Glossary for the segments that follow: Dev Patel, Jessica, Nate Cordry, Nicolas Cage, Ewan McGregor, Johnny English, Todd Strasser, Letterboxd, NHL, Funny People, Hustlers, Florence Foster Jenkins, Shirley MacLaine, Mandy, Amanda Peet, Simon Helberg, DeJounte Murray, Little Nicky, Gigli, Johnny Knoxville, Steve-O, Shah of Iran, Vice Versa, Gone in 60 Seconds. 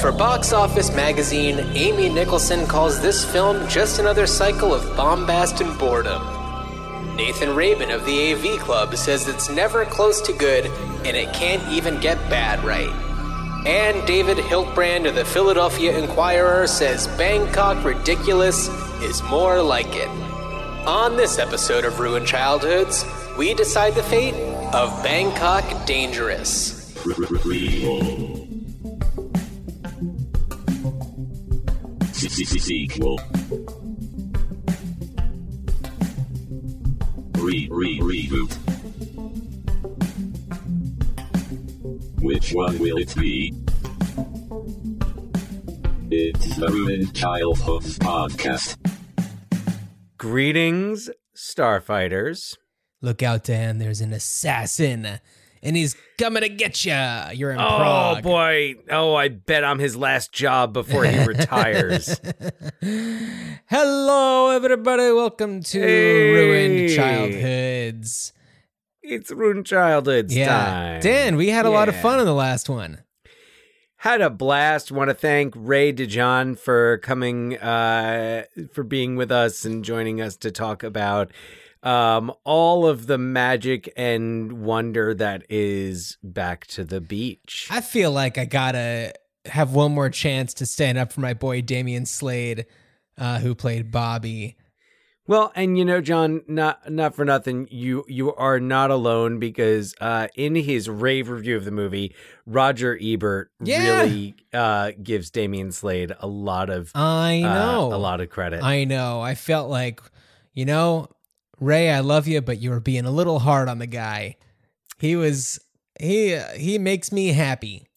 For Box Office Magazine, Amy Nicholson calls this film just another cycle of bombast and boredom. Nathan Rabin of the AV Club says it's never close to good, and it can't even get bad right. And David Hiltbrand of the Philadelphia Inquirer says Bangkok Ridiculous is more like it. On this episode of Ruined Childhoods, we decide the fate of Bangkok Dangerous. Sequel. Reboot. Which one will it be? It's the Ruined Childhoods podcast. Greetings, Starfighters. Look out, Dan. There's an assassin, and he's coming to get you. You're in Prague. Oh, boy. Oh, I bet I'm his last job before he retires. Hello, everybody. Welcome to Ruined Childhoods. It's Ruined Childhoods time. Dan, we had a lot of fun in the last one. Had a blast. Want to thank Ray Dijon for coming, for being with us and joining us to talk about all of the magic and wonder that is Back to the Beach. I feel like I gotta have one more chance to stand up for my boy Damien Slade, who played Bobby. Well, and you know, John, not for nothing, you are not alone, because in his rave review of the movie, Roger Ebert really gives Damien Slade a lot of credit. I know. I felt like, you know, Ray, I love you, but you were being a little hard on the guy. He makes me happy.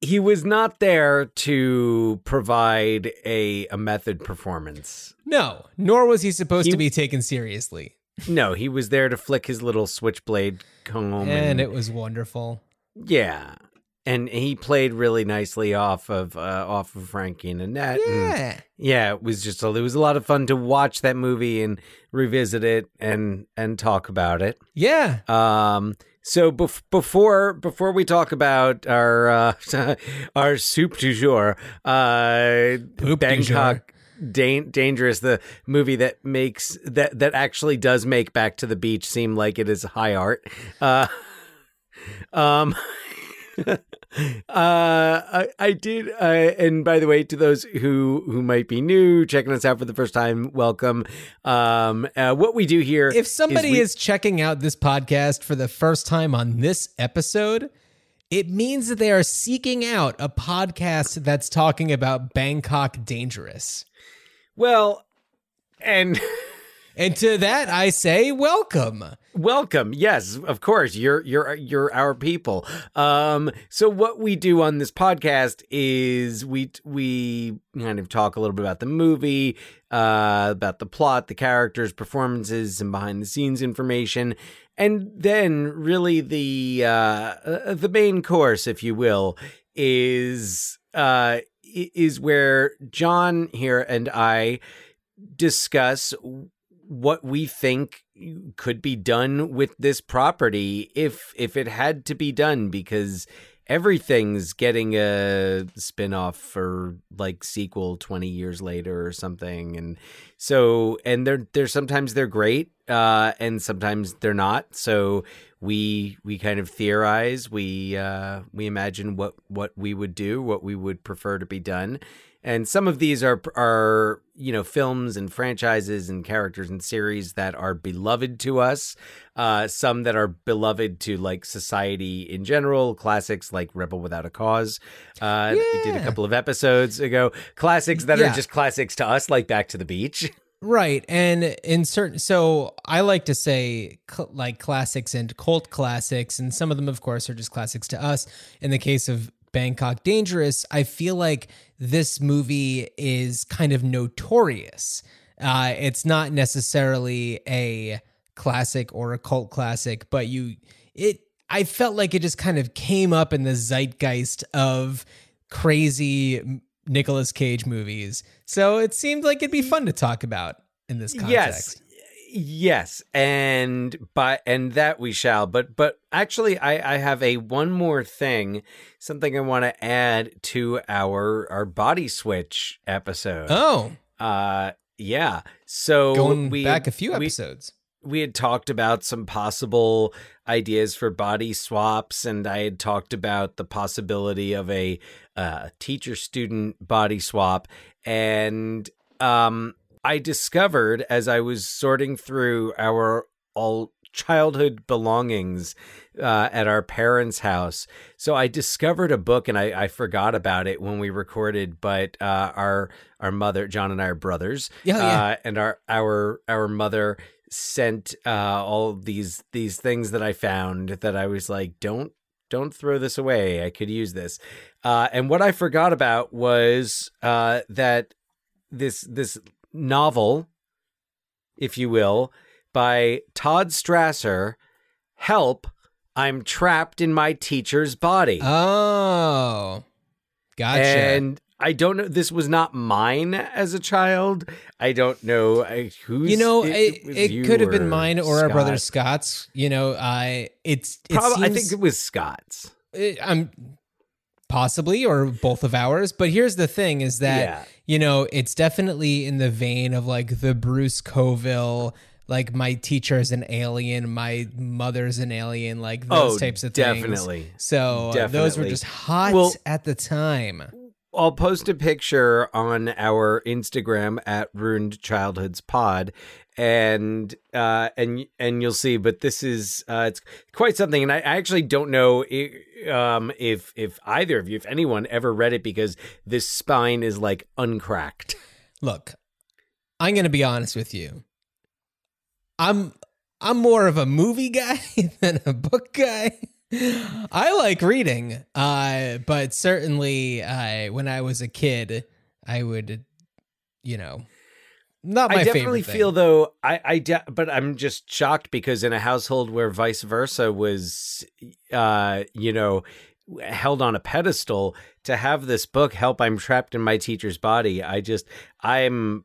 He was not there to provide a method performance. No, nor was he supposed to be taken seriously. No, he was there to flick his little switchblade comb. And it was wonderful. Yeah. And he played really nicely off of Frankie and Annette. Yeah. And it was a lot of fun to watch that movie and revisit it and talk about it. Yeah. So before we talk about our soup du jour, Bangkok Dangerous, the movie that makes that actually does make Back to the Beach seem like it is high art. I did, and by the way, to those who might be new, checking us out for the first time, welcome. What we do here, if somebody is checking out this podcast for the first time on this episode, it means that they are seeking out a podcast that's talking about Bangkok Dangerous. Well, and to that I say, welcome. Welcome. Yes, of course. You're our people. So what we do on this podcast is we kind of talk a little bit about the movie, about the plot, the characters, performances, and behind the scenes information. And then really the main course, if you will, is where John here and I discuss what we think could be done with this property if it had to be done, because everything's getting a spin-off or like sequel 20 years later or something. And so, and they're sometimes they're great, and sometimes they're not. So we kind of theorize, we imagine what we would do, what we would prefer to be done. And some of these are, you know, films and franchises and characters and series that are beloved to us, some that are beloved to, like, society in general, classics like Rebel Without a Cause that we did a couple of episodes ago, classics that are just classics to us, like Back to the Beach. Right, and in certain, so I like to say like classics and cult classics, and some of them, of course, are just classics to us. In the case of Bangkok Dangerous, I feel like this movie is kind of notorious. It's not necessarily a classic or a cult classic, but I felt like it just kind of came up in the zeitgeist of crazy Nicolas Cage movies. So it seemed like it'd be fun to talk about in this context. Yes. Yes, and that we shall. But actually, I have a one more thing, something I want to add to our body switch episode. Oh, yeah. So going back a few episodes, we had talked about some possible ideas for body swaps, and I had talked about the possibility of a teacher-student body swap, and I discovered as I was sorting through our all childhood belongings at our parents' house. So I discovered a book, and I forgot about it when we recorded, but our mother, John and I are brothers, and our mother sent all these things that I found that I was like, don't throw this away. I could use this. And what I forgot about was that this novel, if you will, by Todd Strasser, Help, I'm Trapped in My Teacher's Body. Oh, gotcha. And I don't know, this was not mine as a child. I don't know who's, you know, it could have been mine or Scott. Our brother Scott's, you know, I think it was Scott's. Possibly, or both of ours. But here's the thing is that, you know, it's definitely in the vein of like the Bruce Coville, like my teacher's an alien, my mother's an alien, like those types of definitely. Things. So definitely. Those were just hot at the time. I'll post a picture on our Instagram at Ruined Childhoods Pod. And you'll see, but this is it's quite something, and I actually don't know if either of you, if anyone ever read it, because this spine is like uncracked. Look, I'm gonna be honest with you. I'm more of a movie guy than a book guy. I like reading, but certainly when I was a kid, I would, you know. Not my favorite thing. I definitely feel though, but I'm just shocked because in a household where Vice Versa was, you know, held on a pedestal, to have this book, Help, I'm Trapped in My Teacher's Body. I'm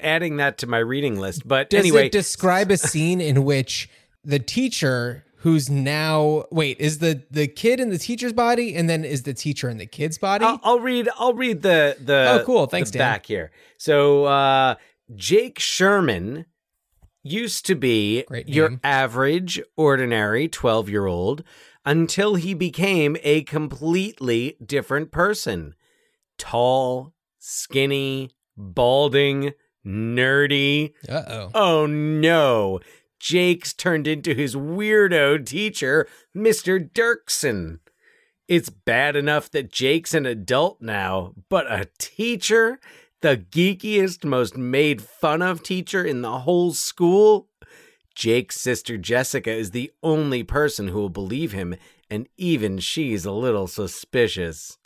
adding that to my reading list. But anyway, does it describe a scene in which the teacher who's now, wait, is the kid in the teacher's body, and then is the teacher in the kid's body? I'll read the cool, thanks, Dan. Back here. So Jake Sherman used to be your average, ordinary 12-year-old until he became a completely different person. Tall, skinny, balding, nerdy. Uh-oh. Oh, no. Jake's turned into his weirdo teacher, Mr. Dirksen. It's bad enough that Jake's an adult now, but a teacher? The geekiest, most made fun of teacher in the whole school? Jake's sister Jessica is the only person who will believe him, and even she's a little suspicious.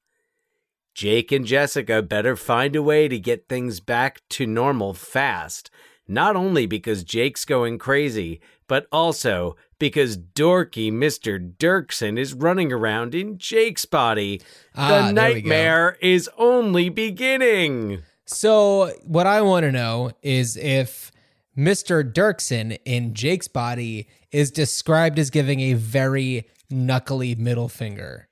Jake and Jessica better find a way to get things back to normal fast. Not only because Jake's going crazy, but also because dorky Mr. Dirksen is running around in Jake's body. The nightmare is only beginning. So what I want to know is if Mr. Dirksen in Jake's body is described as giving a very knuckly middle finger.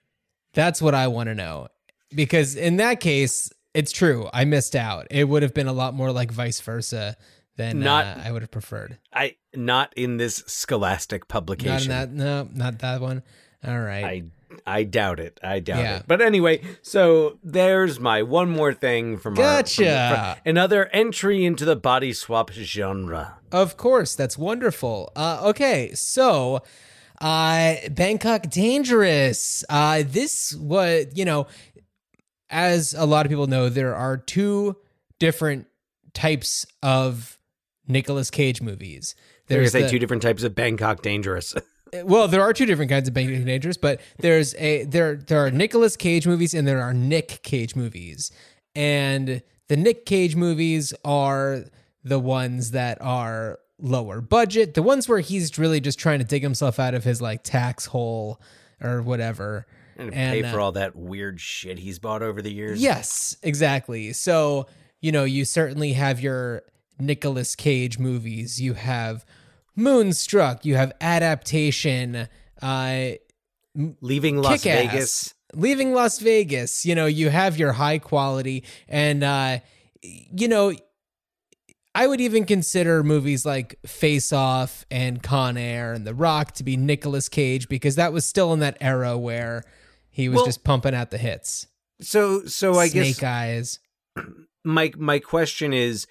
That's what I want to know. Because in that case, it's true. I missed out. It would have been a lot more like Vice Versa. Then not, I would have preferred. Not in this Scholastic publication. Not in that, no, not that one. All right. I doubt it. I doubt it. But anyway, so there's my one more thing from from another entry into the body swap genre. Of course. That's wonderful. Okay. So Bangkok Dangerous. This was, you know, as a lot of people know, there are two different types of Nicolas Cage movies. There's two different types of Bangkok Dangerous. Well, there are two different kinds of Bangkok Dangerous, but there are Nicolas Cage movies and there are Nick Cage movies. And the Nick Cage movies are the ones that are lower budget, the ones where he's really just trying to dig himself out of his like tax hole or whatever. And pay for all that weird shit he's bought over the years. Yes, exactly. So, you know, you certainly have your Nicolas Cage movies. You have Moonstruck. You have Adaptation. Leaving Las Vegas. Leaving Las Vegas. You know, you have your high quality. And, you know, I would even consider movies like Face/Off and Con Air and The Rock to be Nicolas Cage, because that was still in that era where he was just pumping out the hits. So I guess Snake Eyes. My question is,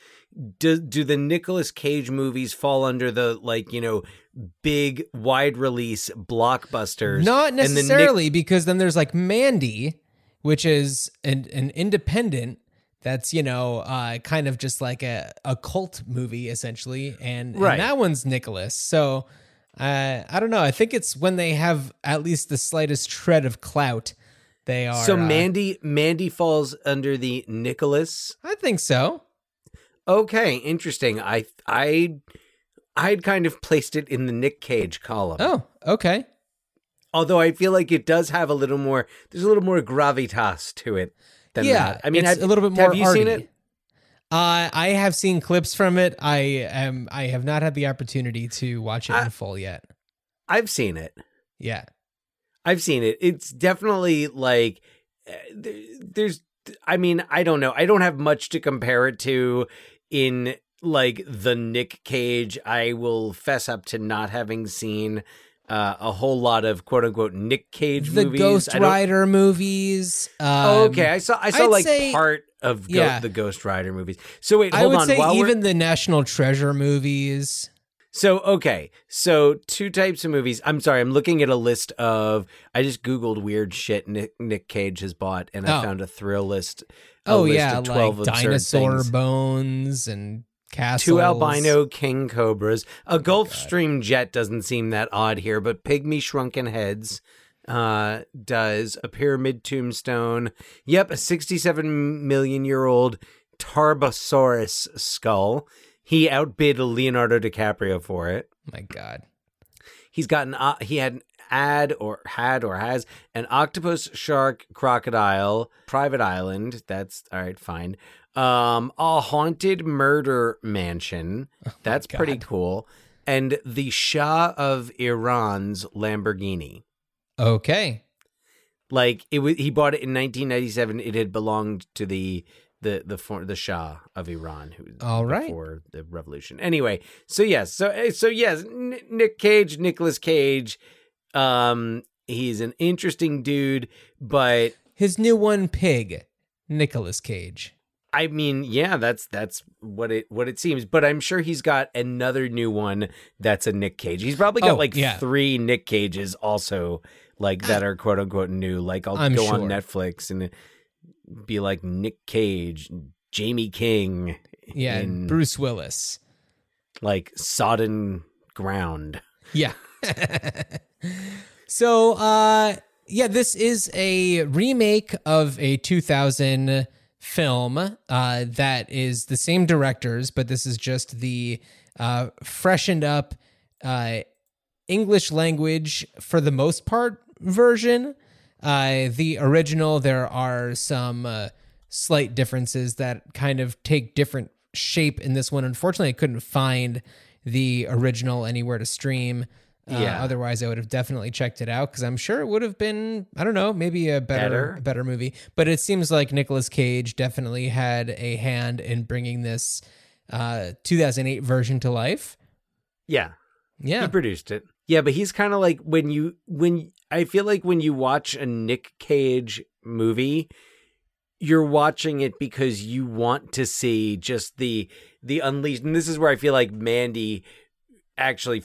do the Nicolas Cage movies fall under the, like, you know, big wide release blockbusters? Not necessarily, because then there's like Mandy, which is an independent that's, you know, kind of just like a cult movie essentially, and that one's Nicolas. So I don't know. I think it's when they have at least the slightest shred of clout. They are. So Mandy falls under the Nicolas? I think so. Okay, interesting. I'd kind of placed it in the Nick Cage column. Oh, okay. Although I feel like it does have a little more, there's a little more gravitas to it than that. I mean, it's a little bit more. Have you seen it? I have seen clips from it. I have not had the opportunity to watch it in full yet. I've seen it. Yeah. I've seen it. It's definitely like there's, I mean, I don't know. I don't have much to compare it to in like the Nick Cage. I will fess up to not having seen a whole lot of quote unquote Nick Cage movies. The Ghost Rider movies. Okay. I saw like part of the Ghost Rider movies. So wait, hold on. I would say even the National Treasure movies. So, okay. So two types of movies. I'm sorry. I'm looking at a list of, I just Googled weird shit Nick Cage has bought, and I found a thrill list. Of 12 like dinosaur things. Bones and castles. Two albino king cobras. A Gulfstream jet doesn't seem that odd here, but pygmy shrunken heads does. A pyramid tombstone. Yep. A 67 million year old Tarbosaurus skull. He outbid Leonardo DiCaprio for it. My God, he's gotten he had an octopus, shark, crocodile, private island. That's all right, fine. A haunted murder mansion. That's pretty cool. And the Shah of Iran's Lamborghini. Okay, like it was. He bought it in 1997. It had belonged to the Shah of Iran, who before the revolution. Anyway, so yes, Nicolas Cage, he's an interesting dude, but his new one, Pig, Nicolas Cage. I mean, yeah, that's what it seems, but I'm sure he's got another new one that's a Nick Cage. He's probably got three Nick Cages also, like that are quote unquote new. Like I'm sure on Netflix and be like Nick Cage, Jamie King, and Bruce Willis, like sodden ground. Yeah. So, this is a remake of a 2000 film that is the same directors, but this is just the freshened up English language for the most part version. The original, there are some slight differences that kind of take different shape in this one. Unfortunately, I couldn't find the original anywhere to stream. Otherwise, I would have definitely checked it out, because I'm sure it would have been, I don't know, maybe a better movie. But it seems like Nicolas Cage definitely had a hand in bringing this 2008 version to life. Yeah. Yeah. He produced it. Yeah, but he's kind of like I feel like when you watch a Nick Cage movie, you're watching it because you want to see just the unleashed. And this is where I feel like Mandy actually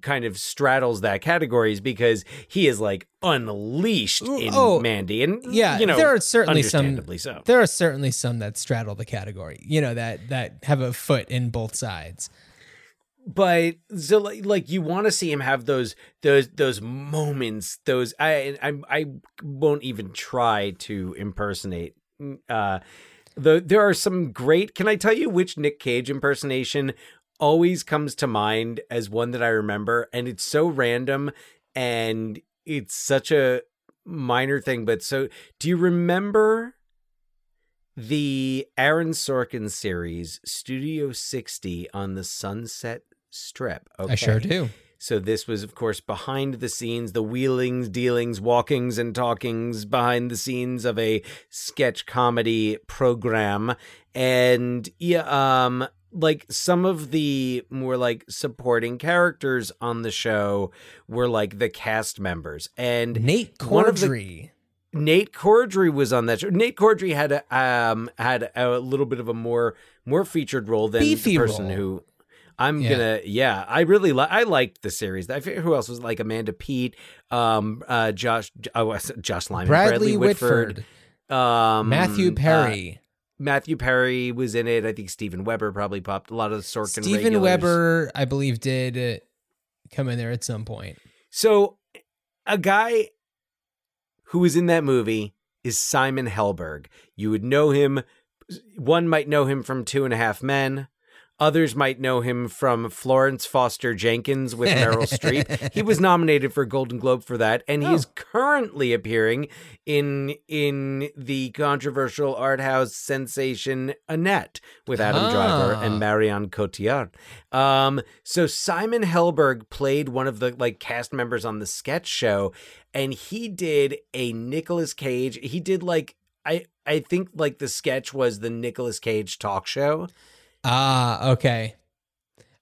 kind of straddles that category, is because he is like unleashed in Mandy. And yeah, you know, there are certainly understandably some. So. There are certainly some that straddle the category, you know, that have a foot in both sides. But so, like, you want to see him have those moments. Those I won't even try to impersonate. There are some great. Can I tell you which Nick Cage impersonation always comes to mind as one that I remember? And it's so random, and it's such a minor thing. But so, do you remember The Aaron Sorkin series, Studio 60 on the Sunset Strip. Okay. I sure do. So this was, of course, behind the scenes, the wheelings, dealings, walkings, and talkings behind the scenes of a sketch comedy program. And yeah, like some of the more like supporting characters on the show were like the cast members. And Nate Cordry. Nate Cordry was on that show. Nate Cordry had a, little bit of a more featured role than Beefy the person role. Who. I'm gonna, yeah. I really I liked the series. I figured who else was like Amanda Peet, Josh Lyman, Bradley Whitford, Matthew Perry. Matthew Perry was in it. I think Steven Weber probably popped a lot of the Sorkin. Steven Weber, I believe, did come in there at some point. So, a guy who was in that movie is Simon Helberg. You would know him. One might know him from 2.5 Men. Others might know him from Florence Foster Jenkins with Meryl Streep. He was nominated for a Golden Globe for that, and he's currently appearing in the controversial art house sensation Annette with Adam Driver and Marion Cotillard. So Simon Helberg played one of the like cast members on the sketch show, and he did a Nicolas Cage. He did like I think like the sketch was the Nicolas Cage talk show. Ah, okay.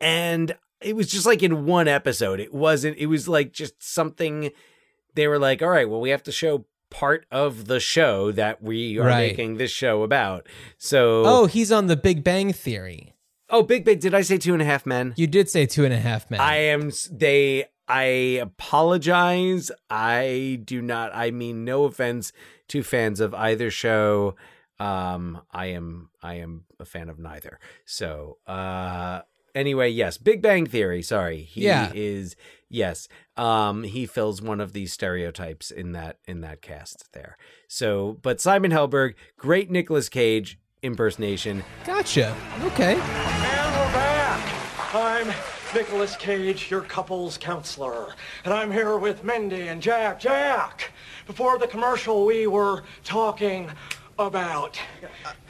And it was just like in one episode. It was like just something they were like, all right, well, we have to show part of the show that we are making this show about. So, oh, he's on the Big Bang Theory. Oh, did I say 2.5 Men? You did say 2.5 Men. I apologize. I do not. I mean, no offense to fans of either show. I am a fan of neither. So, anyway, yes, Big Bang Theory. Sorry. He is, yes. He fills one of these stereotypes in that cast there. So, but Simon Helberg, great Nicolas Cage impersonation. Gotcha. Okay. And we're back. I'm Nicolas Cage, your couples counselor. And I'm here with Mandy and Jack. Jack, before the commercial, we were talking about.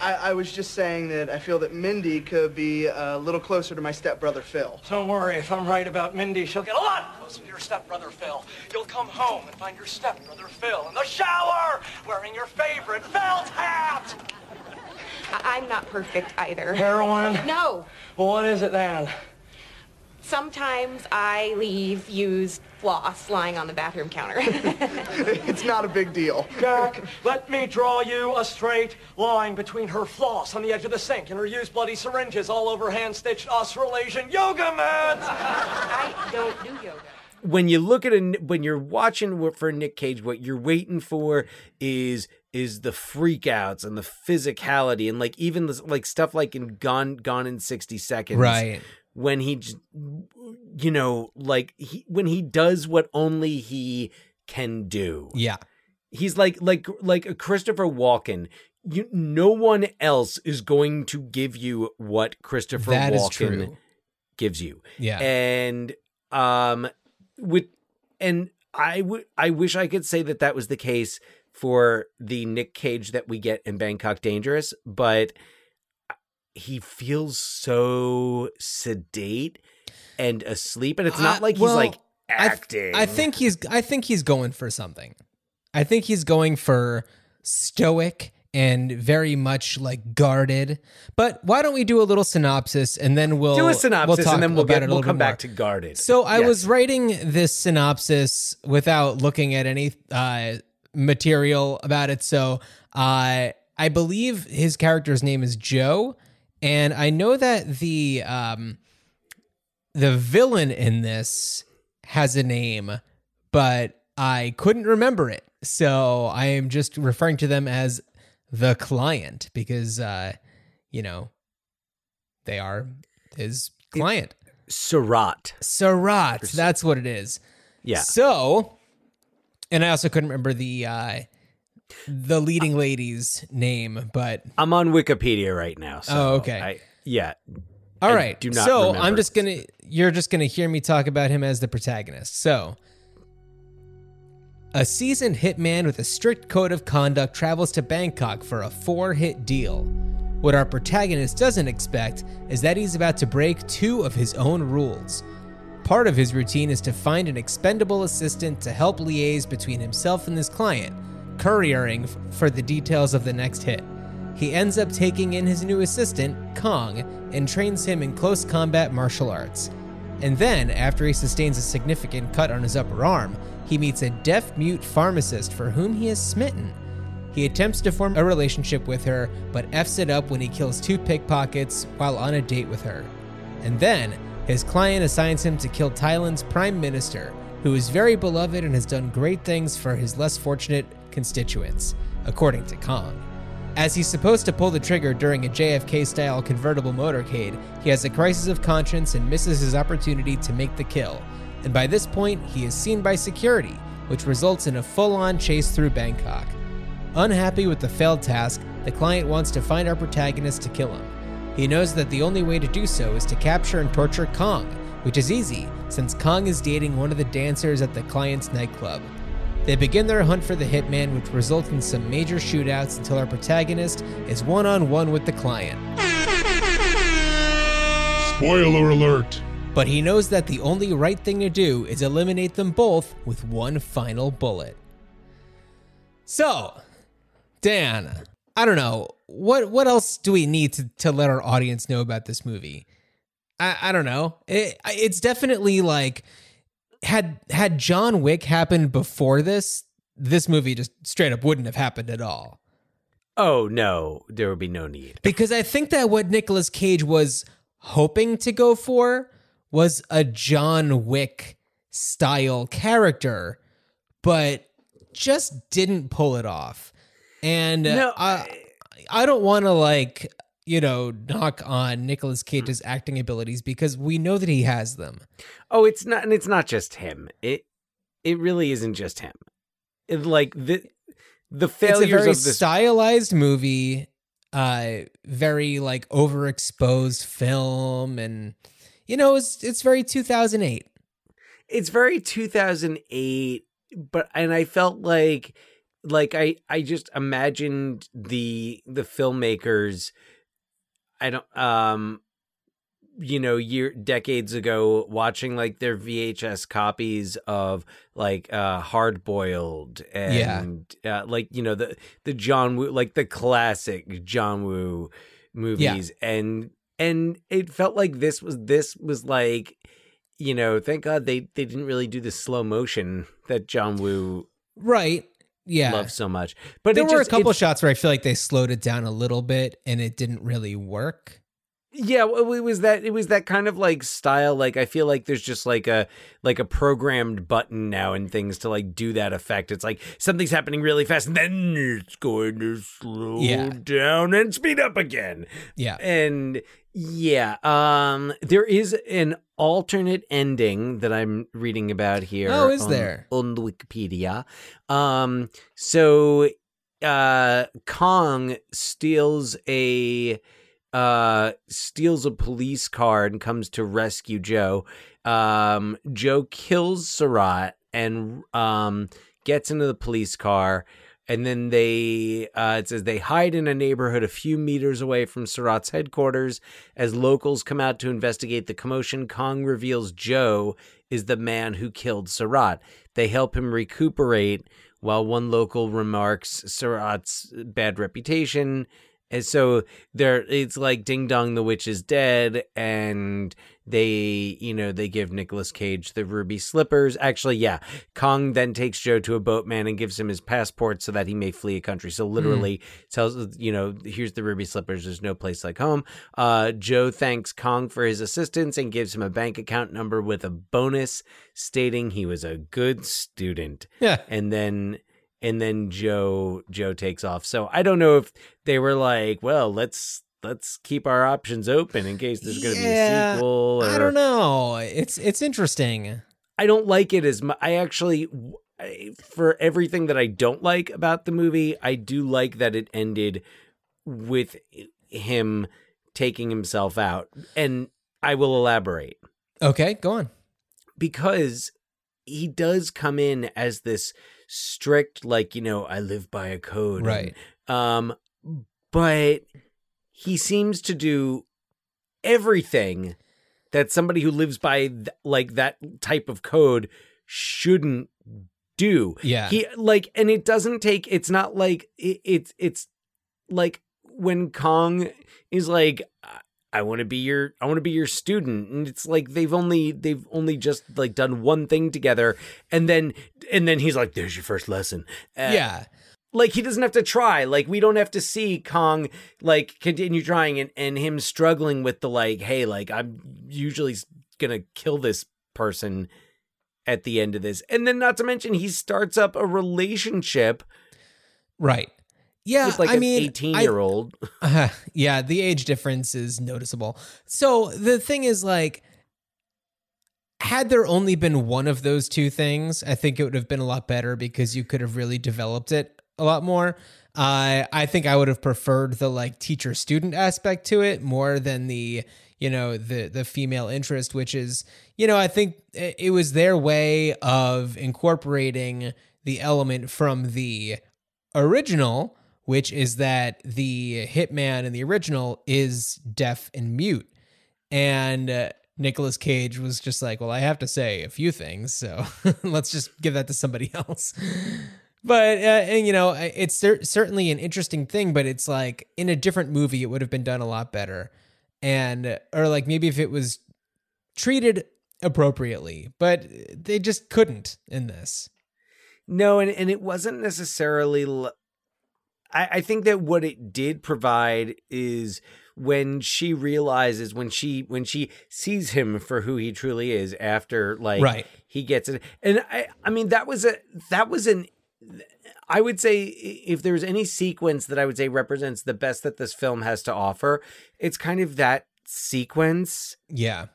I was just saying that I feel that Mindy could be a little closer to my stepbrother Phil. Don't worry, if I'm right about Mindy, she'll get a lot closer to your stepbrother Phil. You'll come home and find your stepbrother Phil in the shower wearing your favorite felt hat. I'm not perfect either. Heroin? No. Well, what is it then? Sometimes I leave used floss lying on the bathroom counter. It's not a big deal. Jack, let me draw you a straight line between her floss on the edge of the sink and her used bloody syringes all over hand-stitched Australasian yoga mats. I don't do yoga. When you look at when you're watching for Nick Cage, what you're waiting for is the freakouts and the physicality and like even like stuff like in Gone in 60 Seconds. Right. When he, you know, like when he does what only he can do. Yeah. He's like a Christopher Walken. No one else is going to give you what Christopher Walken gives you. Yeah. And I wish I could say that was the case for the Nick Cage that we get in Bangkok Dangerous, but he feels so sedate and asleep, and it's not like he's like acting. I think he's going for something. I think he's going for stoic and very much like guarded. But why don't we do a little synopsis and then we'll do a synopsis and then we'll come back to guarded. So I was writing this synopsis without looking at any material about it. So I believe his character's name is Joe. And I know that the villain in this has a name, but I couldn't remember it. So I am just referring to them as the client because, you know, they are his client. Surratt. That's what it is. Yeah. So, and I also couldn't remember the leading lady's name, but I'm on Wikipedia right now. So okay. All right. So remember. You're just going to hear me talk about him as the protagonist. So A seasoned hitman with a strict code of conduct travels to Bangkok for a 4-hit deal. What our protagonist doesn't expect is that he's about to break 2 of his own rules. Part of his routine is to find an expendable assistant to help liaise between himself and his client, couriering for the details of the next hit. He ends up taking in his new assistant, Kong, and trains him in close combat martial arts. And then, after he sustains a significant cut on his upper arm, he meets a deaf-mute pharmacist for whom he is smitten. He attempts to form a relationship with her, but F's it up when he kills 2 pickpockets while on a date with her. And then, his client assigns him to kill Thailand's prime minister, who is very beloved and has done great things for his less fortunate constituents, according to Kong. As he's supposed to pull the trigger during a JFK-style convertible motorcade, he has a crisis of conscience and misses his opportunity to make the kill. And by this point, he is seen by security, which results in a full-on chase through Bangkok. Unhappy with the failed task, the client wants to find our protagonist to kill him. He knows that the only way to do so is to capture and torture Kong, which is easy since Kong is dating one of the dancers at the client's nightclub. They begin their hunt for the hitman, which results in some major shootouts until our protagonist is one-on-one with the client. Spoiler alert! But he knows that the only right thing to do is eliminate them both with one final bullet. So, Dan, I don't know, what else do we need to let our audience know about this movie? I don't know. It's definitely like... Had John Wick happened before this, this movie just straight up wouldn't have happened at all. Oh, no, there would be no need. Because I think that what Nicolas Cage was hoping to go for was a John Wick style character, but just didn't pull it off. And no, I don't want to, like, you know, knock on Nicolas Cage's acting abilities because we know that he has them. Oh, it's not, and it's not just him. It really isn't just him. It, like the failures of this, it's a very stylized movie, very like overexposed film, and you know, it's very 2008. It's very 2008, but I felt like I just imagined the filmmakers. I don't, you know, decades ago, watching like their VHS copies of like Hard Boiled and like, you know, the John Woo, like the classic John Woo movies, and it felt like this was like, you know, thank God they didn't really do the slow motion that John Woo loved so much. But there were a couple shots where I feel like they slowed it down a little bit and it didn't really work. Yeah, it was that kind of like style. Like I feel like there's just like a programmed button now and things to like do that effect. It's like something's happening really fast and then it's going to slow down and speed up again. Yeah. And yeah, there is an alternate ending that I'm reading about here. Oh, is there? On Wikipedia. So Kong steals a police car and comes to rescue Joe. Joe kills Surratt and gets into the police car, and then it says they hide in a neighborhood a few meters away from Surratt's headquarters. As locals come out to investigate the commotion, Kong reveals Joe is the man who killed Surratt. They help him recuperate, while one local remarks Surratt's bad reputation. And so it's like Ding Dong, the witch is dead, and they give Nicolas Cage the ruby slippers. Actually, yeah, Kong then takes Joe to a boatman and gives him his passport so that he may flee a country. So literally tells, you know, here's the ruby slippers. There's no place like home. Joe thanks Kong for his assistance and gives him a bank account number with a bonus stating he was a good student. Yeah, and then Joe takes off. So I don't know if they were like, well, let's keep our options open in case there's going to be a sequel. Or... I don't know. It's interesting. I don't like it as much. For everything that I don't like about the movie, I do like that it ended with him taking himself out. And I will elaborate. Okay, go on. Because he does come in as this strict, like, you know, I live by a code. Right. But he seems to do everything that somebody who lives by like that type of code shouldn't do. Yeah. He like, and it doesn't take, it's not like it's like when Kong is like, I want to be your student. And it's like, they've only just like done one thing together. And then he's like, there's your first lesson. Yeah. Like, he doesn't have to try. Like, we don't have to see Kong, like, continue trying and him struggling with the, like, hey, like, I'm usually going to kill this person at the end of this. And then not to mention, he starts up a relationship. Right. Yeah, with, like, an 18-year-old. Yeah, the age difference is noticeable. So the thing is, like, had there only been one of those two things, I think it would have been a lot better because you could have really developed it a lot more. I think I would have preferred the like teacher student aspect to it more than the, you know, the female interest, which is, you know, I think it was their way of incorporating the element from the original, which is that the hitman in the original is deaf and mute. And Nicolas Cage was just like, well, I have to say a few things, so let's just give that to somebody else. But, and you know, it's certainly an interesting thing, but it's like in a different movie, it would have been done a lot better. And, or like maybe if it was treated appropriately, but they just couldn't in this. No, and it wasn't necessarily, I think that what it did provide is when she realizes, when she sees him for who he truly is after, like, right, he gets it. And I mean, that was an I would say if there's any sequence that I would say represents the best that this film has to offer, it's kind of that sequence. Yeah.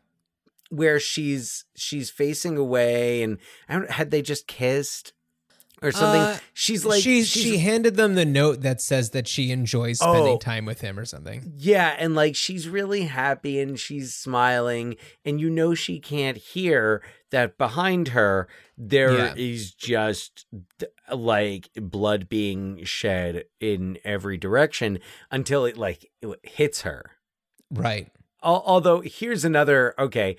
Where she's facing away and I don't, had they just kissed or something? She's like, she handed them the note that says that she enjoys spending time with him or something. Yeah. And like, she's really happy and she's smiling and you know, she can't hear that behind her, there is just like blood being shed in every direction until it like it hits her. Right. Although here's another, okay,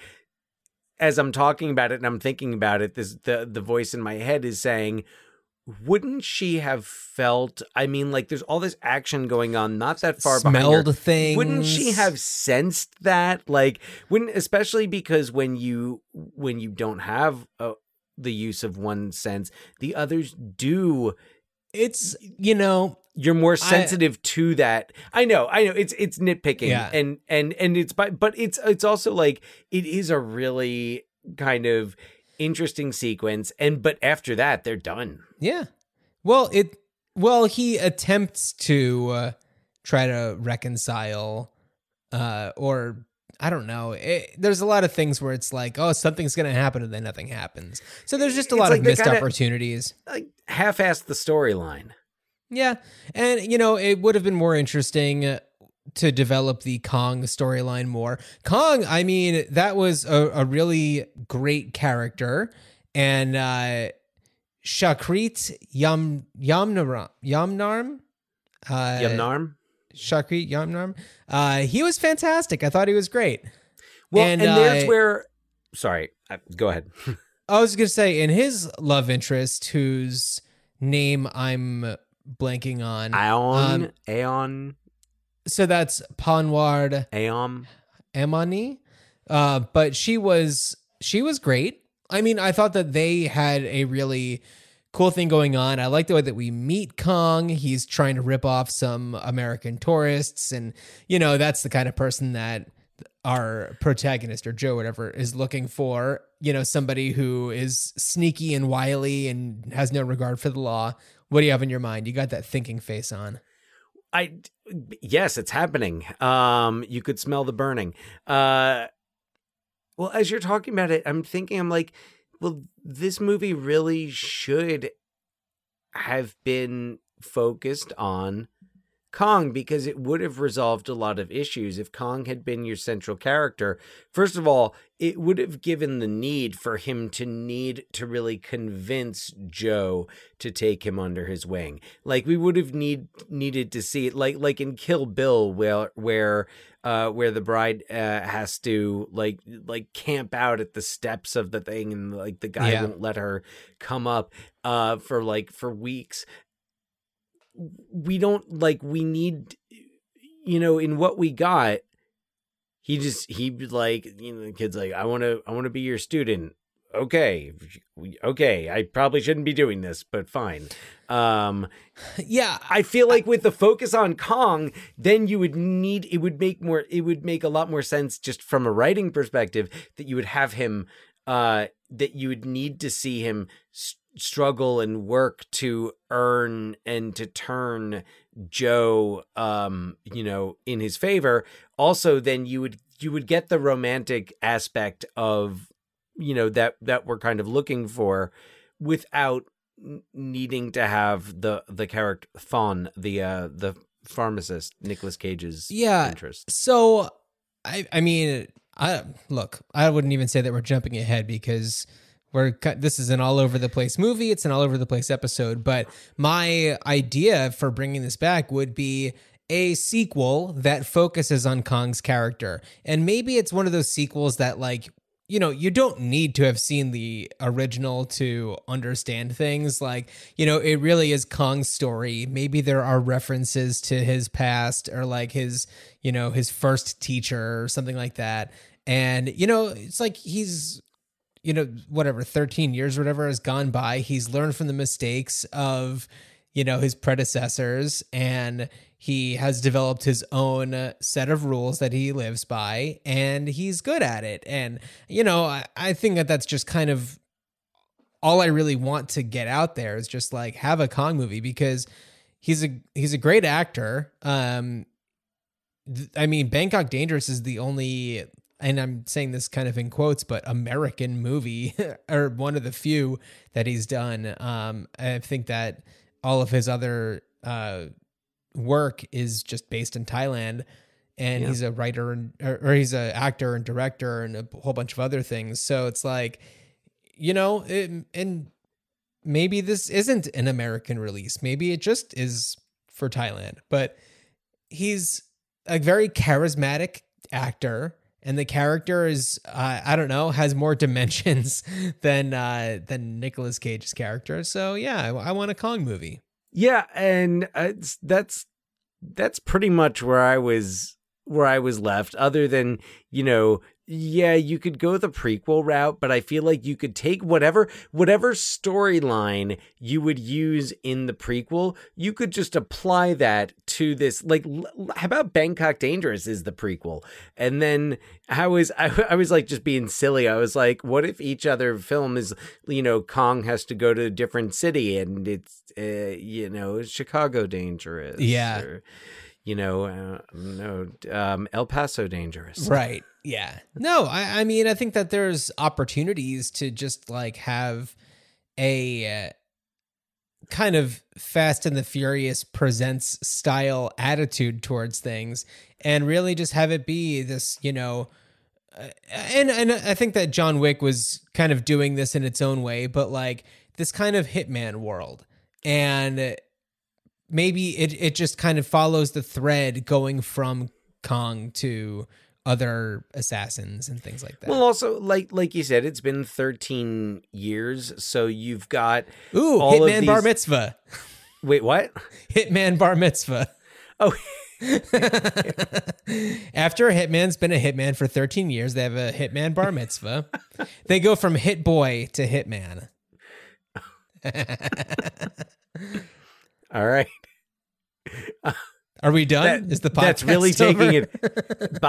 as I'm talking about it and I'm thinking about it, this the voice in my head is saying, wouldn't she have felt, I mean, like there's all this action going on, not that far behind her. Smelled things. Wouldn't she have sensed that? Like, wouldn't, especially because when you don't have the use of one sense, the others do. It's, you know, you're more sensitive to that. I know it's nitpicking and it's, but it's also like, it is a really kind of interesting sequence, but after that they're done. Yeah. Well he attempts to try to reconcile or I don't know. There's a lot of things where it's like, oh, something's going to happen and then nothing happens. So there's just a lot of missed opportunities. Like half-assed the storyline. Yeah. And you know, it would have been more interesting to develop the Kong storyline more. Kong, I mean, that was a really great character. And Shakrit Yamnarm? Shakrit Yamnarm. He was fantastic. I thought he was great. Well, and that's where... Sorry, go ahead. I was going to say, in his love interest, whose name I'm blanking on... Aeon... So that's Panward Amani. But she was great. I mean, I thought that they had a really cool thing going on. I like the way that we meet Kong. He's trying to rip off some American tourists. And, you know, that's the kind of person that our protagonist or Joe, whatever, is looking for. You know, somebody who is sneaky and wily and has no regard for the law. What do you have in your mind? You got that thinking face on. Yes, it's happening. You could smell the burning. Well, as you're talking about it, I'm like, well, this movie really should have been focused on Kong, because it would have resolved a lot of issues if Kong had been your central character. First of all, it would have given the need for him to really convince Joe to take him under his wing. Like, we would have needed to see it, like in Kill Bill, where the bride has to like camp out at the steps of the thing, and like the guy won't let her come up for weeks. We don't, like, we need, you know, in what we got, he like, you know, the kid's like, I want to be your student. Okay. I probably shouldn't be doing this, but fine. Yeah. I feel like with the focus on Kong, then you would need, it would make a lot more sense just from a writing perspective that you would have him, that you would need to see him struggle and work to earn and to turn Joe, you know, in his favor. Also, then you would get the romantic aspect of, you know, that we're kind of looking for without needing to have the character Thawne, the pharmacist, Nicolas Cage's interest. So I mean, I wouldn't even say that we're jumping ahead, because this is an all over the place movie. It's an all over the place episode. But my idea for bringing this back would be a sequel that focuses on Kong's character. And maybe it's one of those sequels that, like, you know, you don't need to have seen the original to understand things. Like, you know, it really is Kong's story. Maybe there are references to his past, or like his, you know, his first teacher or something like that. And, you know, it's like he's, you know, whatever, 13 years or whatever has gone by. He's learned from the mistakes of, you know, his predecessors, and he has developed his own set of rules that he lives by, and he's good at it. And, you know, I think that that's just kind of all I really want to get out there, is just like have a Kong movie, because he's a great actor. I mean, Bangkok Dangerous is the only, and I'm saying this kind of in quotes, but American movie, or one of the few that he's done. I think that all of his other work is just based in Thailand, and he's a writer and, or he's an actor and director and a whole bunch of other things. So it's like, you know, and maybe this isn't an American release. Maybe it just is for Thailand, but he's a very charismatic actor. And the character is, I don't know, has more dimensions than Nicolas Cage's character. So yeah, I want a Kong movie. Yeah, and that's pretty much where I was left. Other than, you know, yeah, you could go the prequel route, but I feel like you could take whatever storyline you would use in the prequel, you could just apply that to this. Like, how about Bangkok Dangerous is the prequel? And then I was like just being silly. I was like, what if each other film is, you know, Kong has to go to a different city, and it's, you know, Chicago Dangerous. Yeah. Or, you know, El Paso Dangerous. Right. Yeah. No, I mean, I think that there's opportunities to just like have a kind of Fast and the Furious Presents style attitude towards things, and really just have it be this, you know, and I think that John Wick was kind of doing this in its own way, but like this kind of hitman world. And maybe it just kind of follows the thread going from Kong to other assassins and things like that. Well, also, like you said, it's been 13 years, so you've got all Hitman of these... Bar Mitzvah. Wait, what? Hitman Bar Mitzvah. Oh. After a hitman's been a hitman for 13 years, they have a Hitman Bar Mitzvah. They go from hit boy to hitman. All right. Are we done? Is the podcast that's really taking it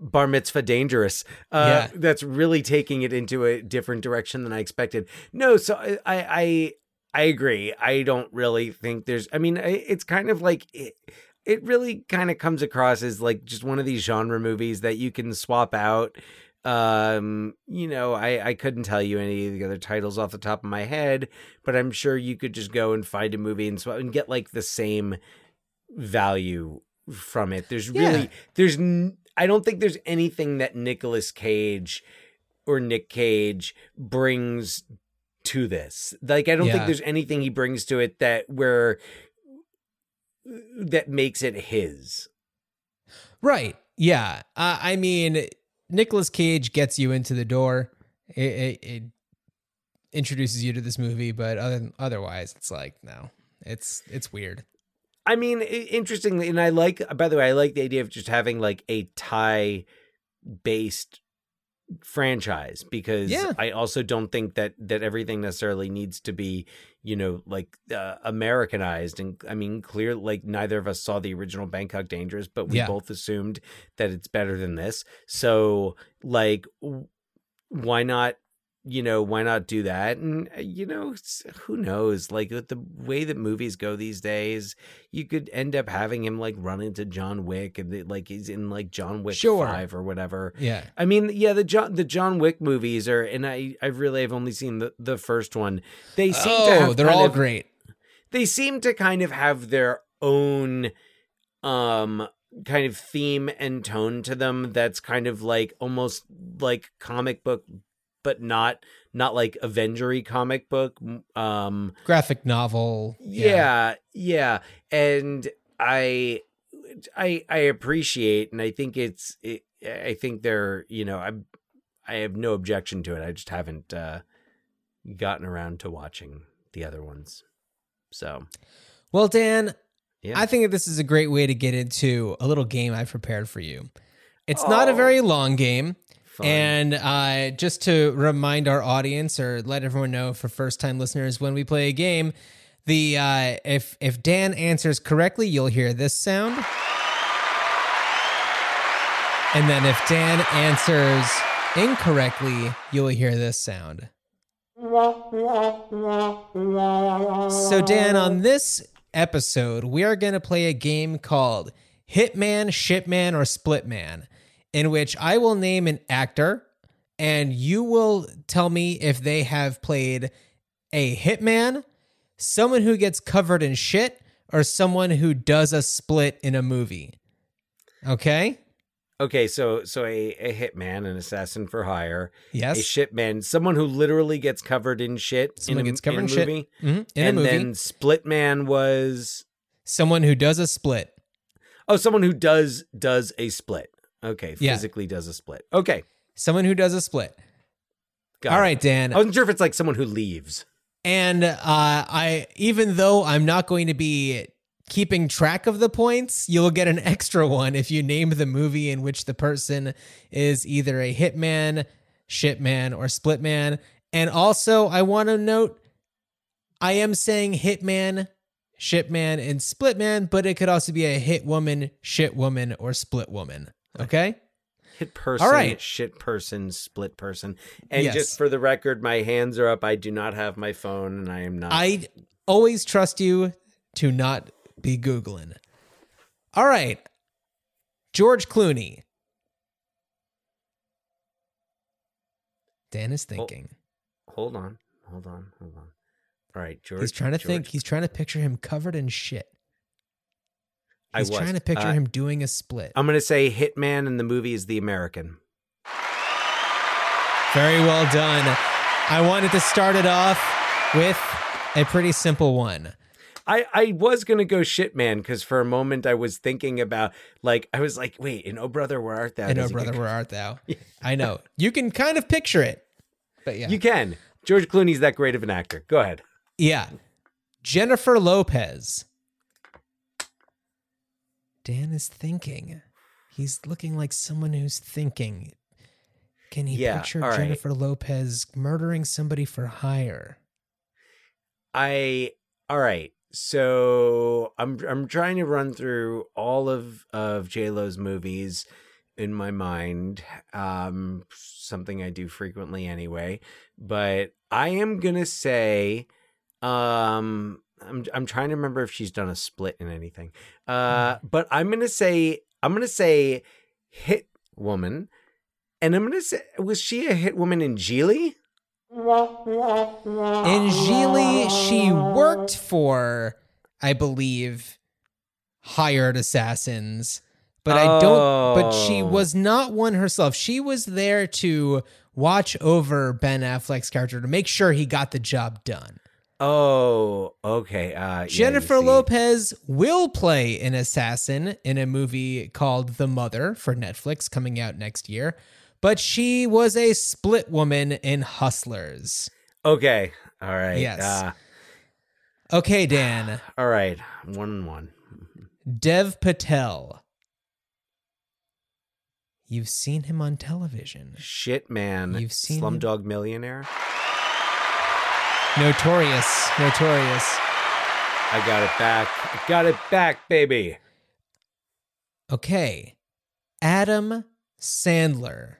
Bar Mitzvah Dangerous? Yeah. That's really taking it into a different direction than I expected. No, so I agree. I don't really think there's. I mean, it's kind of like it really kind of comes across as like just one of these genre movies that you can swap out. You know, I couldn't tell you any of the other titles off the top of my head, but I'm sure you could just go and find a movie and swap and get like the same value from it. There's really, I don't think there's anything that Nicolas Cage or Nick Cage brings to this. Like, I don't think there's anything he brings to it that that makes it his. Right. Yeah. I mean, Nicolas Cage gets you into the door. It introduces you to this movie, but otherwise it's like, no, it's weird. I mean, interestingly, and by the way, I like the idea of just having like a Thai based franchise, because I also don't think that everything necessarily needs to be, Americanized. And I mean, clearly, like, neither of us saw the original Bangkok Dangerous, but we both assumed that it's better than this. So like, why not? Why not do that? And, who knows? Like, with the way that movies go these days, you could end up having him like run into John Wick, and he's in like John Wick 5 or whatever. Yeah. I mean, the John Wick movies are, and I've only seen the first one. They seem to have they're all great. They seem to kind of have their own, kind of theme and tone to them. That's kind of like almost like comic book, but not like Avenger-y comic book, graphic novel. Yeah. And I appreciate, and I think I think they're, I have no objection to it. I just haven't gotten around to watching the other ones. So, well, Dan, I think that this is a great way to get into a little game I've prepared for you. It's not a very long game. Fun. And just to remind our audience, or let everyone know for first-time listeners, when we play a game, the if Dan answers correctly, you'll hear this sound. And then if Dan answers incorrectly, you'll hear this sound. So, Dan, on this episode, we are going to play a game called Hitman, Shitman, or Splitman, in which I will name an actor and you will tell me if they have played a hitman, someone who gets covered in shit, or someone who does a split in a movie. Okay? Okay, so a hitman, an assassin for hire. Yes. A shitman, someone who literally gets covered in shit in a movie. Mm-hmm. In a movie. And then splitman was? Someone who does a split. Oh, someone who does a split. Okay, physically does a split. Okay. Someone who does a split. Got it. All right, Dan. I wasn't sure if it's like someone who leaves. And even though I'm not going to be keeping track of the points, you'll get an extra one if you name the movie in which the person is either a hitman, shitman, or splitman. And also, I want to note, I am saying hitman, shitman, and splitman, but it could also be a hit woman, shit woman, or split woman. Okay. Hit person, all right. Shit person, split person. And just for the record, my hands are up. I do not have my phone, and I am not. I always trust you to not be Googling. All right. George Clooney. Dan is thinking. Hold on. All right, George. He's trying to think. He's trying to picture him covered in shit. He's trying to picture him doing a split. I'm going to say hitman, and the movie is The American. Very well done. I wanted to start it off with a pretty simple one. I was going to go shitman, because for a moment I was thinking about, like, I was like, wait, in Oh Brother, Where Art Thou? In Oh Brother, Where Art Thou? I know. You can kind of picture it. But yeah. You can. George Clooney's that great of an actor. Go ahead. Yeah. Jennifer Lopez. Dan is thinking. He's looking like someone who's thinking. Can he picture Jennifer Lopez murdering somebody for hire? All right. So I'm trying to run through all of J-Lo's movies in my mind. Something I do frequently anyway, but I am going to say, I'm trying to remember if she's done a split in anything, but I'm gonna say hit woman, and I'm gonna say, was she a hit woman in Gigli? In Gigli, she worked for, I believe, hired assassins, but but she was not one herself. She was there to watch over Ben Affleck's character to make sure he got the job done. Oh, okay. Jennifer Lopez will play an assassin in a movie called The Mother for Netflix coming out next year, but she was a split woman in Hustlers. Okay. All right. Yes. Okay, Dan. All right. 1-1. Dev Patel. You've seen him on television. Shit, man. You've seen Slumdog Millionaire. Notorious. I got it back, baby. Okay. Adam Sandler.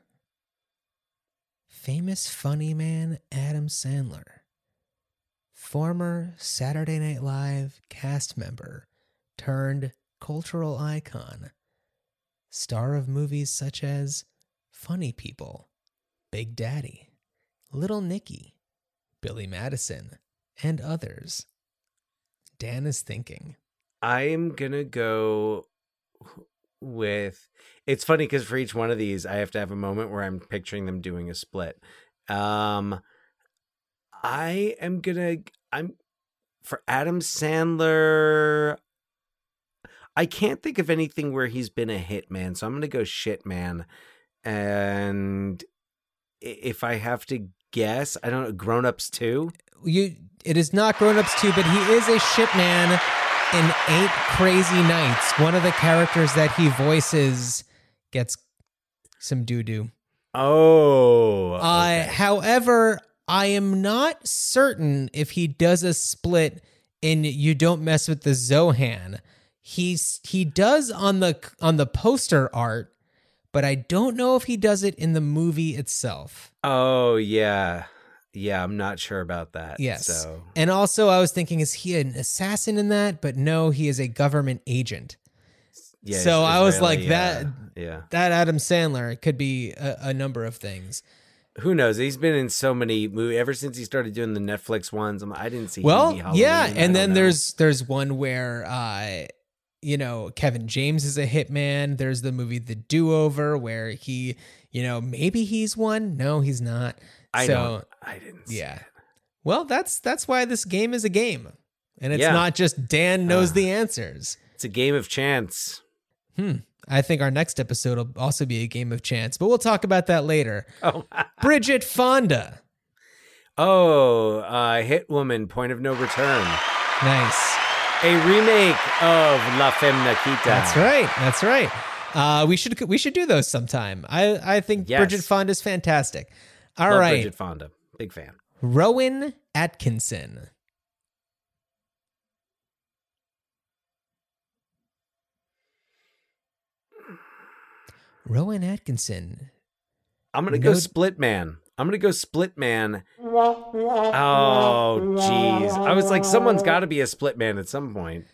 Famous funny man Adam Sandler. Former Saturday Night Live cast member turned cultural icon. Star of movies such as Funny People, Big Daddy, Little Nicky, Billy Madison, and others. Dan is thinking. I'm going to go with... It's funny because for each one of these, I have to have a moment where I'm picturing them doing a split. For Adam Sandler, I can't think of anything where he's been a hitman, so I'm going to go shit man. And if I have to guess, I don't know, Grown Ups 2? It is not Grown Ups 2, but he is a shit man in 8 Crazy Nights. One of the characters that he voices gets some doo-doo. Oh. Okay. However, I am not certain if he does a split in You Don't Mess with the Zohan. He does on the poster art, but I don't know if he does it in the movie itself. Oh, yeah. Yeah, I'm not sure about that. Yes. So. And also I was thinking, is he an assassin in that? But no, he is a government agent. Yeah, so I was like, that Adam Sandler, it could be a number of things. Who knows? He's been in so many movies. Ever since he started doing the Netflix ones, I didn't see him in Halloween. Yeah, and then there's one where... Kevin James is a hitman. There's the movie The Do-Over where he, maybe he's one. No, he's not. I didn't see it. Well, that's why this game is a game. And it's not just Dan knows the answers. It's a game of chance. I think our next episode will also be a game of chance, but we'll talk about that later. Oh. Bridget Fonda. Oh, Hit Woman, Point of No Return. Nice. A remake of La Femme Nikita. That's right. We should do those sometime. I think Bridget Fonda is fantastic. All right. Bridget Fonda. Big fan. Rowan Atkinson. Rowan Atkinson. I'm going to go split man. Oh, jeez. I was like, someone's got to be a split man at some point.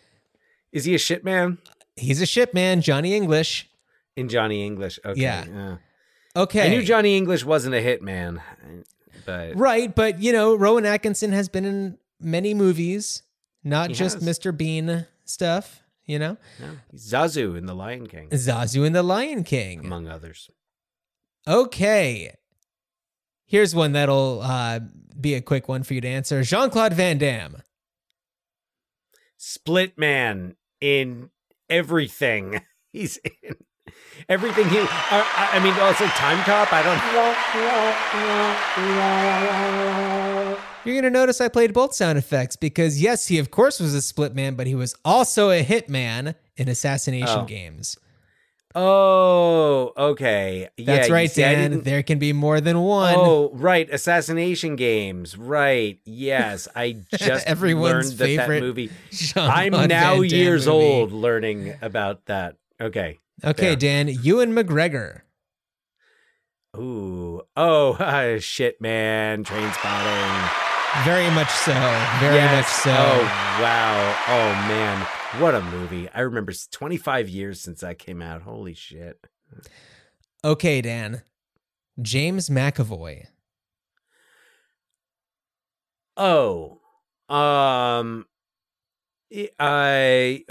Is he a shit man? He's a shit man. Johnny English. Okay. Yeah. Okay. I knew Johnny English wasn't a hit man. But... Right. But, Rowan Atkinson has been in many movies, not just Mr. Bean stuff, No. Zazu in The Lion King. Among others. Okay. Here's one that'll be a quick one for you to answer. Jean-Claude Van Damme. Split man in everything he's in. Everything he... also Time Cop, I don't... You're going to notice I played both sound effects because, yes, he, of course, was a split man, but he was also a hitman in Assassination Games. Oh, okay. That's right, Dan. There can be more than one. Oh, right. Assassination Games. Right. Yes. I just learned that movie. I'm now years old learning about that. Okay. Okay, Dan. Ewan McGregor. Ooh. Oh, shit, man. Trainspotting. Very much so. Very much so. Oh, wow. Oh, man. What a movie. I remember 25 years since that came out. Holy shit. Okay, Dan. James McAvoy. Oh. I'm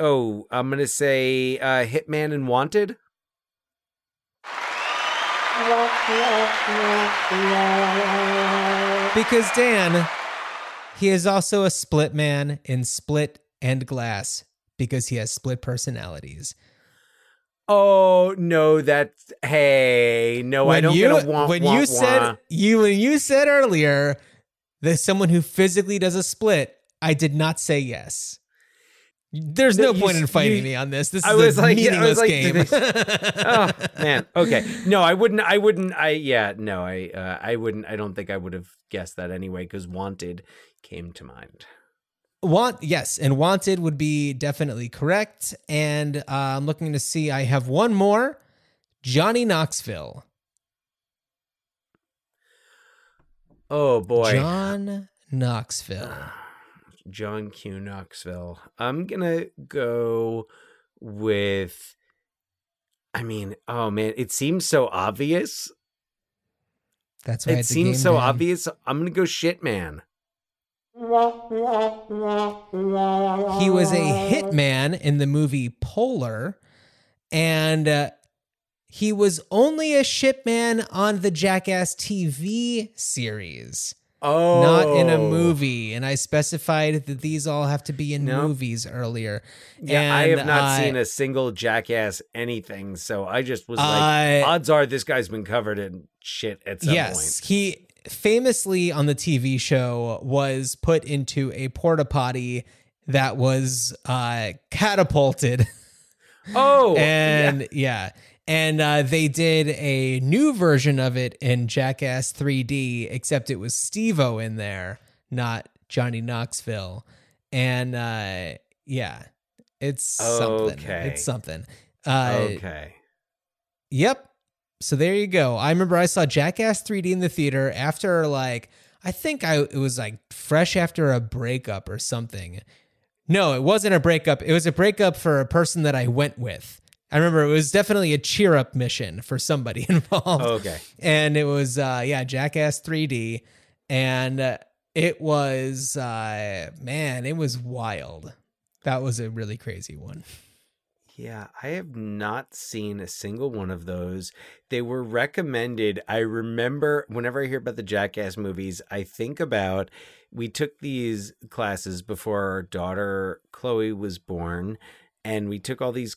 going to say Hitman and Wanted. Because, Dan, he is also a split man in Split and Glass because he has split personalities. Oh, no, that's... Hey, no, when I don't get a womp, womp, womp. When you said earlier that someone who physically does a split, I did not say yes. There's no point in fighting me on this. This is a meaningless game. Oh, man. Okay. No, I wouldn't. I wouldn't. I don't think I would have guessed that anyway, because Wanted came to mind. Yes, and Wanted would be definitely correct. And I'm looking to see, I have one more. Johnny Knoxville. Oh, boy. John Knoxville. John Q. Knoxville. I'm going to go with, oh, man, it seems so obvious. That's why it seems so obvious. I'm going to go Shit Man. He was a hitman in the movie Polar, and he was only a shitman on the Jackass TV series. Oh, not in a movie. And I specified that these all have to be in movies earlier. Yeah, and I have not seen a single Jackass anything. So I just was like, odds are this guy's been covered in shit at some point. Yes, he famously on the TV show was put into a porta potty that was catapulted. Oh, yeah. And they did a new version of it in Jackass 3D, except it was Steve-O in there, not Johnny Knoxville. And it's something. Okay. It's something. Okay. Yep. So there you go. I remember I saw Jackass 3D in the theater after it was fresh after a breakup or something. No, it wasn't a breakup. It was a breakup for a person that I went with. I remember it was definitely a cheer up mission for somebody involved. Okay. And it was, Jackass 3D. And it was, it was wild. That was a really crazy one. Yeah, I have not seen a single one of those. They were recommended. I remember whenever I hear about the Jackass movies, I think about, we took these classes before our daughter Chloe was born, and we took all these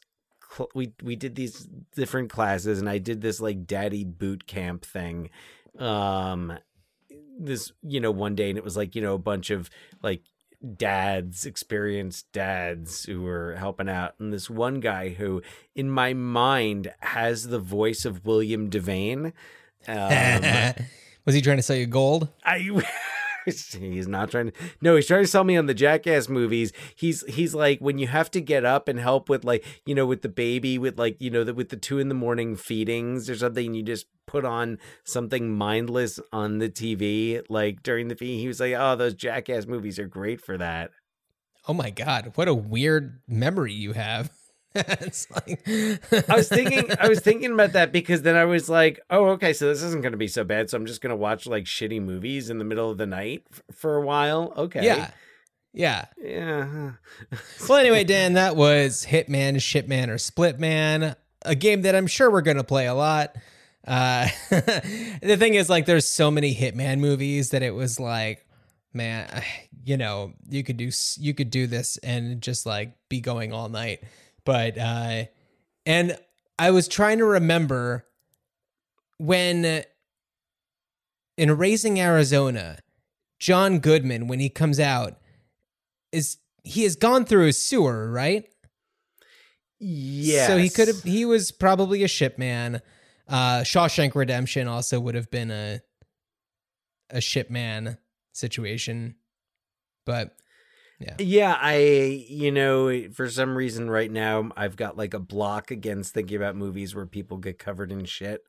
we did these different classes, and I did this daddy boot camp thing one day, and it was a bunch of experienced dads who were helping out, and this one guy who in my mind has the voice of William Devane. Was he trying to sell you gold? He's not trying to. No, he's trying to sell me on the Jackass movies. He's like, when you have to get up and help with with the baby, with with the 2 a.m. feedings or something, you just put on something mindless on the TV during the feed. He was like, oh, those Jackass movies are great for that. Oh my God, what a weird memory you have. It's I was thinking about that, because then I was like, oh, okay, so this isn't going to be so bad. So I'm just going to watch shitty movies in the middle of the night for a while. Okay. Yeah. Well, anyway, Dan, that was Hitman, Shitman, or Splitman, a game that I'm sure we're going to play a lot. The thing is, there's so many Hitman movies that it was man, you could do this and just be going all night. But, and I was trying to remember when in Raising Arizona, John Goodman, when he comes out, he has gone through a sewer, right? Yes. So he was probably a shipman. Shawshank Redemption also would have been a shipman situation, but... Yeah, for some reason right now, I've got a block against thinking about movies where people get covered in shit.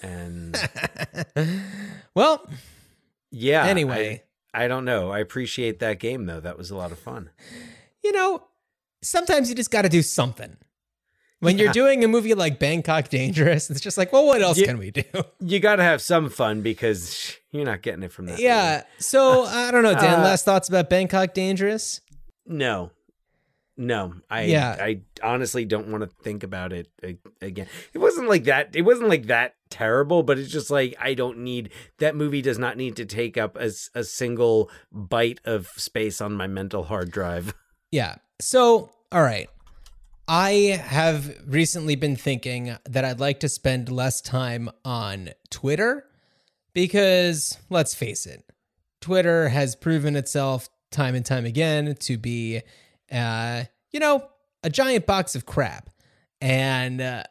And well, yeah. Anyway, I don't know. I appreciate that game, though. That was a lot of fun. Sometimes you just got to do something. When you're doing a movie like Bangkok Dangerous, it's just what else can we do? You got to have some fun, because you're not getting it from that. Yeah. Movie. So I don't know, Dan, last thoughts about Bangkok Dangerous? No. No, I honestly don't want to think about it again. It wasn't like that. It wasn't like that terrible, but it's just like, I don't need, that movie does not need to take up a single byte of space on my mental hard drive. Yeah. So, all right. I have recently been thinking that I'd like to spend less time on Twitter because, let's face it, Twitter has proven itself time and time again to be, a giant box of crap, and you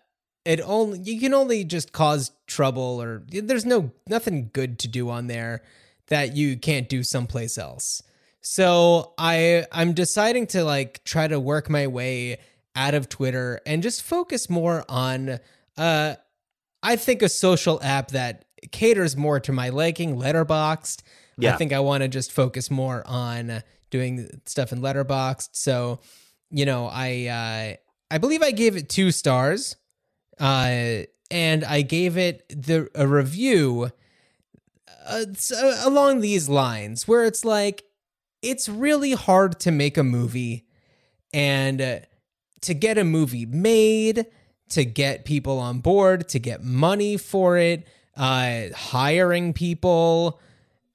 can only just cause trouble, or there's nothing good to do on there that you can't do someplace else. So I'm deciding to like try to work my way out of Twitter and just focus more on, I think, a social app that caters more to my liking, Letterboxd. Yeah. I think I want to just focus more on doing stuff in Letterboxd. So, I believe I gave it 2 stars, and I gave it a review along these lines where it's like, it's really hard to make a movie and to get a movie made, to get people on board, to get money for it, hiring people,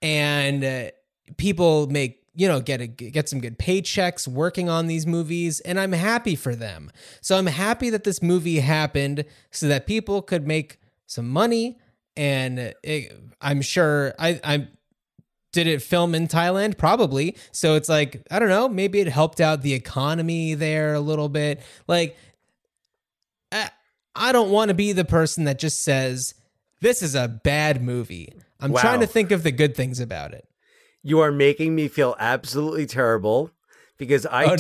and people make, get some good paychecks working on these movies, and I'm happy for them. So I'm happy that this movie happened so that people could make some money, and I'm sure I did it film in Thailand? Probably. So it's like, I don't know, maybe it helped out the economy there a little bit. Like, I don't want to be the person that just says, this is a bad movie. I'm trying to think of the good things about it. You are making me feel absolutely terrible because I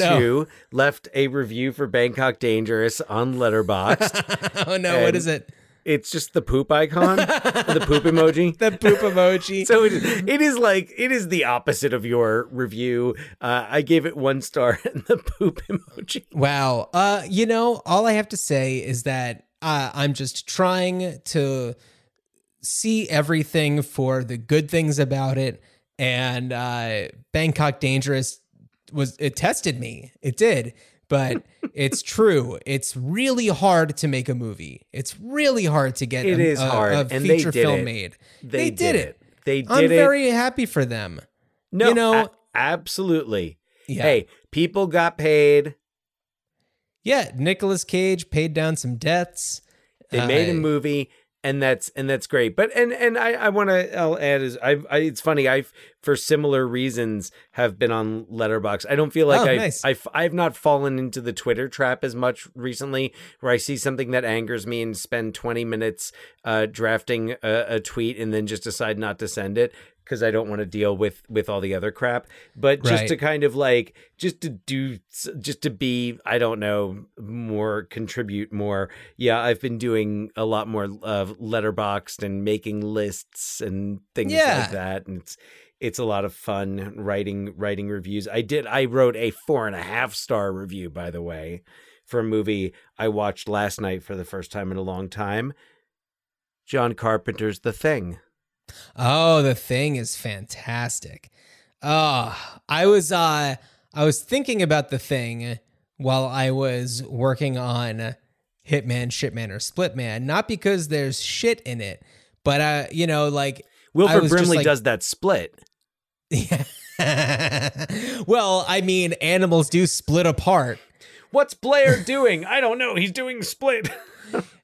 left a review for Bangkok Dangerous on Letterboxd. Oh, no. What is it? It's just the poop icon, the poop emoji. The poop emoji. So it is the opposite of your review. I gave it 1 star and the poop emoji. Wow. All I have to say is that I'm just trying to see everything for the good things about it. And Bangkok Dangerous tested me. It did. But it's true. It's really hard to make a movie. It's really hard to get a feature film made. They did it. They did it. I'm very happy for them. No, absolutely. Yeah. Hey, people got paid. Yeah, Nicolas Cage paid down some debts. They made a movie. And that's great. But I'll add, it's funny. I, for similar reasons, have been on Letterboxd. I don't feel like I've not fallen into the Twitter trap as much recently, where I see something that angers me and spend 20 minutes drafting a tweet and then just decide not to send it, because I don't want to deal with all the other crap, but just to kind of like, just to be, I don't know, more, contribute more. Yeah. I've been doing a lot more of Letterboxd and making lists and things like that. And it's a lot of fun writing reviews. I wrote a 4.5 star review, by the way, for a movie I watched last night for the first time in a long time. John Carpenter's The Thing. Oh, The Thing is fantastic. I was thinking about The Thing while I was working on Hitman, Shitman, or Splitman. Not because there's shit in it, but Wilford Brimley does that split. Yeah. Well, I mean, animals do split apart. What's Blair doing? I don't know. He's doing split.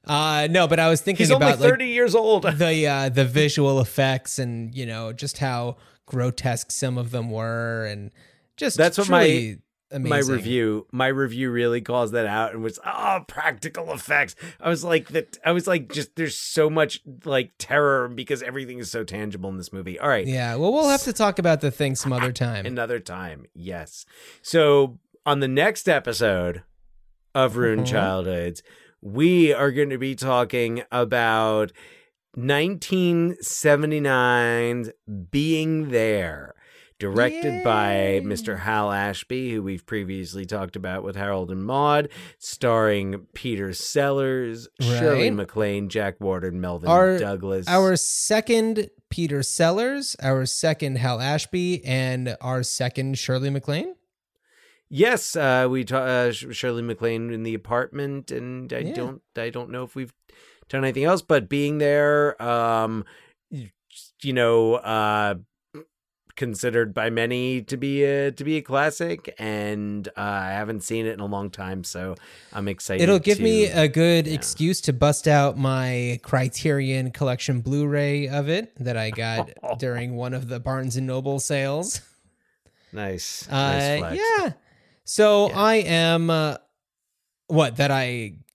No, but I was thinking about 30 years old. The visual effects and, just how grotesque some of them were, and just that's what my review really calls that out, and was practical effects. I was like just there's so much like terror because everything is so tangible in this movie. All right. Yeah, well, we'll have to talk about The Thing some other time. Another time. Yes. So on the next episode of Ruined Childhoods, we are going to be talking about 1979's Being There, directed by Mr. Hal Ashby, who we've previously talked about with Harold and Maude, starring Peter Sellers, Shirley MacLaine, Jack Ward, and Melvin Douglas. Our second Peter Sellers, our second Hal Ashby, and our second Shirley MacLaine. Yes, we Shirley MacLaine in the apartment, and I don't know if we've done anything else, but being there, considered by many to be a classic, and I haven't seen it in a long time, so I'm excited. It'll give me a good excuse to bust out my Criterion Collection Blu-ray of it that I got during one of the Barnes and Noble sales. Nice. Nice yeah. So yeah. I am I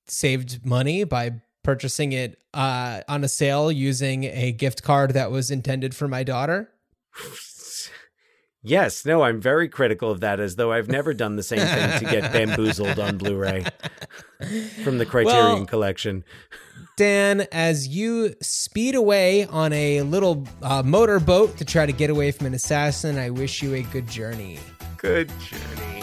saved money by purchasing it on a sale using a gift card that was intended for my daughter. Yes, no, I'm very critical of that, as though I've never done the same thing to get bamboozled on Blu-ray from the Criterion Collection. Dan, as you speed away on a little motorboat to try to get away from an assassin, I wish you a good journey. Good journey.